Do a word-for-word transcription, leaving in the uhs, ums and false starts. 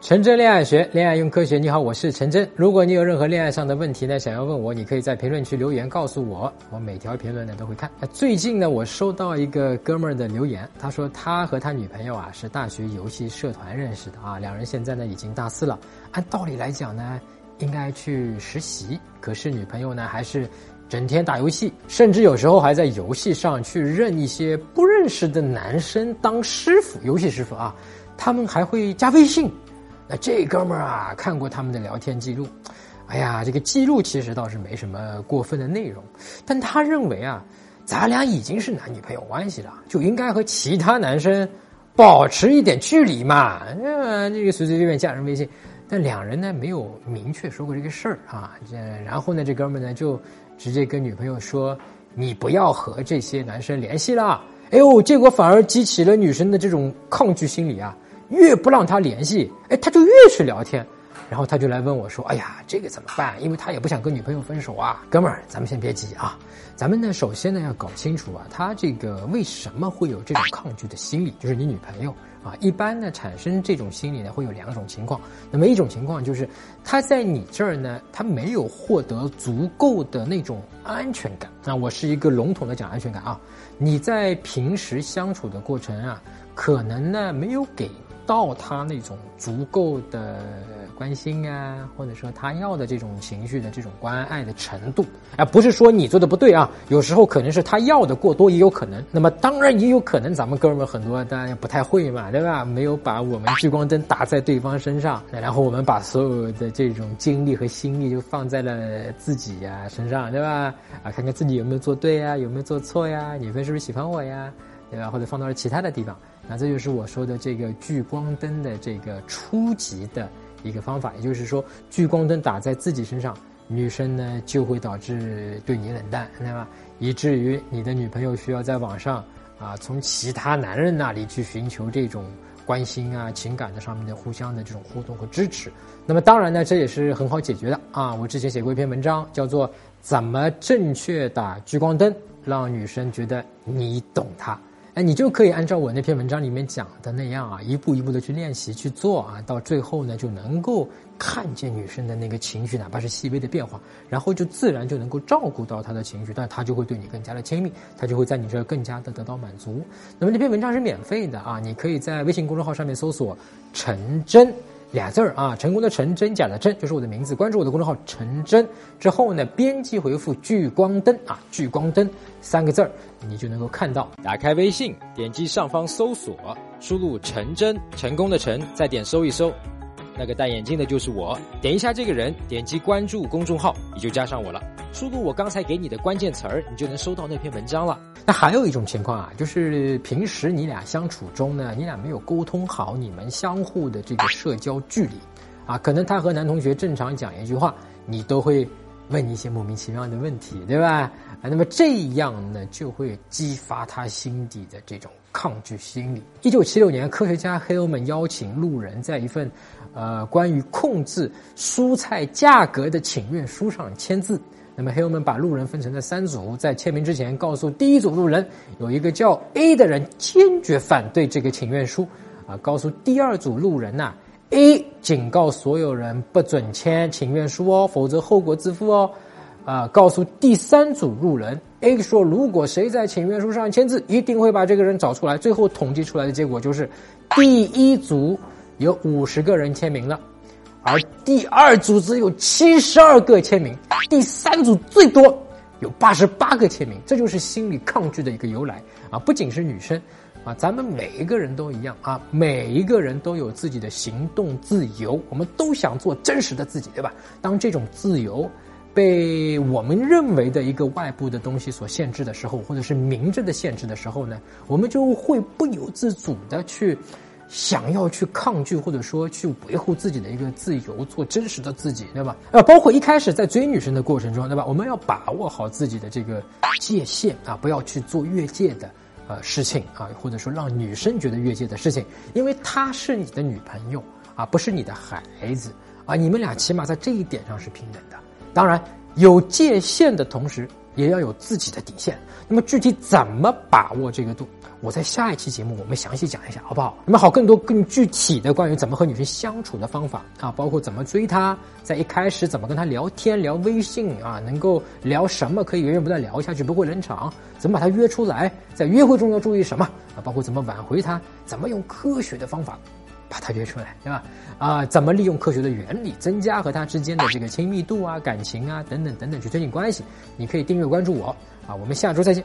陈真恋爱学，恋爱用科学。你好，我是陈真。如果你有任何恋爱上的问题呢，想要问我，你可以在评论区留言告诉我，我每条评论呢都会看。最近呢，我收到一个哥们儿的留言，他说他和他女朋友啊是大学游戏社团认识的啊，两人现在呢已经大四了。按道理来讲呢，应该去实习，可是女朋友呢还是整天打游戏，甚至有时候还在游戏上去认一些不认识的男生当师傅，游戏师傅啊，他们还会加微信。那这哥们儿啊，看过他们的聊天记录，哎呀，这个记录其实倒是没什么过分的内容，但他认为啊，咱俩已经是男女朋友关系了，就应该和其他男生保持一点距离嘛，呃、这个随随便便加人微信，但两人呢没有明确说过这个事儿啊，然后呢，这哥们儿呢就直接跟女朋友说，你不要和这些男生联系了，哎呦，结果反而激起了女生的这种抗拒心理啊。越不让他联系，哎，他就越去聊天，然后他就来问我说：“哎呀，这个怎么办？因为他也不想跟女朋友分手啊。”哥们儿，咱们先别急啊，咱们呢，首先呢要搞清楚啊，他这个为什么会有这种抗拒的心理？就是你女朋友啊，一般呢产生这种心理呢会有两种情况，那么一种情况就是他在你这儿呢，他没有获得足够的那种安全感。那我是一个笼统的讲安全感啊，你在平时相处的过程啊，可能呢没有给到他那种足够的关心啊，或者说他要的这种情绪的这种关爱的程度啊，不是说你做的不对啊，有时候可能是他要的过多也有可能，那么当然也有可能咱们哥们很多当然不太会嘛，对吧？没有把我们聚光灯打在对方身上，然后我们把所有的这种精力和心力就放在了自己呀、啊、身上，对吧？啊，看看自己有没有做对呀、啊，有没有做错呀，女朋友是不是喜欢我呀，对吧？或者放到了其他的地方。那这就是我说的这个聚光灯的这个初级的一个方法，也就是说聚光灯打在自己身上，女生呢就会导致对你冷淡，对吧？以至于你的女朋友需要在网上啊，从其他男人那里去寻求这种关心啊、情感的上面的互相的这种互动和支持。那么当然呢，这也是很好解决的啊。我之前写过一篇文章，叫做《怎么正确打聚光灯，让女生觉得你懂她》。哎，你就可以按照我那篇文章里面讲的那样啊，一步一步的去练习去做啊，到最后呢就能够看见女生的那个情绪，哪怕是细微的变化，然后就自然就能够照顾到她的情绪，但她就会对你更加的亲密，她就会在你这更加的得到满足。那么那篇文章是免费的啊，你可以在微信公众号上面搜索陈真俩字儿啊，成功的陈，真假的真，就是我的名字。关注我的公众号陈真之后呢，编辑回复聚光灯啊，聚光灯三个字儿，你就能够看到。打开微信，点击上方搜索，输入陈真，成功的陈，再点搜一搜，那个戴眼镜的就是我，点一下这个人，点击关注公众号，你就加上我了。输入我刚才给你的关键词儿，你就能收到那篇文章了。那还有一种情况啊，就是平时你俩相处中呢，你俩没有沟通好你们相互的这个社交距离啊，可能他和男同学正常讲一句话，你都会问一些莫名其妙的问题，对吧？啊，那么这样呢，就会激发他心底的这种抗拒心理。一九七六年，科学家黑欧们邀请路人在一份呃，关于控制蔬菜价格的请愿书上签字。那么黑欧们把路人分成了三组，在签名之前告诉第一组路人，有一个叫 A 的人坚决反对这个请愿书啊，告诉第二组路人啊 A 警告所有人不准签请愿书哦，否则后果自负哦。啊，告诉第三组路人 A 说，如果谁在请愿书上签字，一定会把这个人找出来。最后统计出来的结果就是，第一组有五十个人签名了，而第二组只有七十二个签名，第三组最多有八十八个签名。这就是心理抗拒的一个由来啊！不仅是女生啊，咱们每一个人都一样啊，每一个人都有自己的行动自由，我们都想做真实的自己，对吧？当这种自由被我们认为的一个外部的东西所限制的时候，或者是明着的限制的时候呢，我们就会不由自主的去想要去抗拒，或者说去维护自己的一个自由，做真实的自己，对吧？呃，包括一开始在追女生的过程中，对吧？我们要把握好自己的这个界限啊，不要去做越界的呃事情啊，或者说让女生觉得越界的事情，因为她是你的女朋友啊，不是你的孩子啊，你们俩起码在这一点上是平等的。当然，有界限的同时，也要有自己的底线。那么具体怎么把握这个度，我在下一期节目我们详细讲一下，好不好？那么好，更多更具体的关于怎么和女生相处的方法啊，包括怎么追她，在一开始怎么跟她聊天、聊微信啊，能够聊什么可以源源不断聊下去，不会冷场，怎么把她约出来，在约会中要注意什么啊，包括怎么挽回她，怎么用科学的方法把它约出来，对吧？啊、呃，怎么利用科学的原理增加和他之间的这个亲密度啊、感情啊等等等等去推进关系？你可以订阅关注我啊，我们下周再见。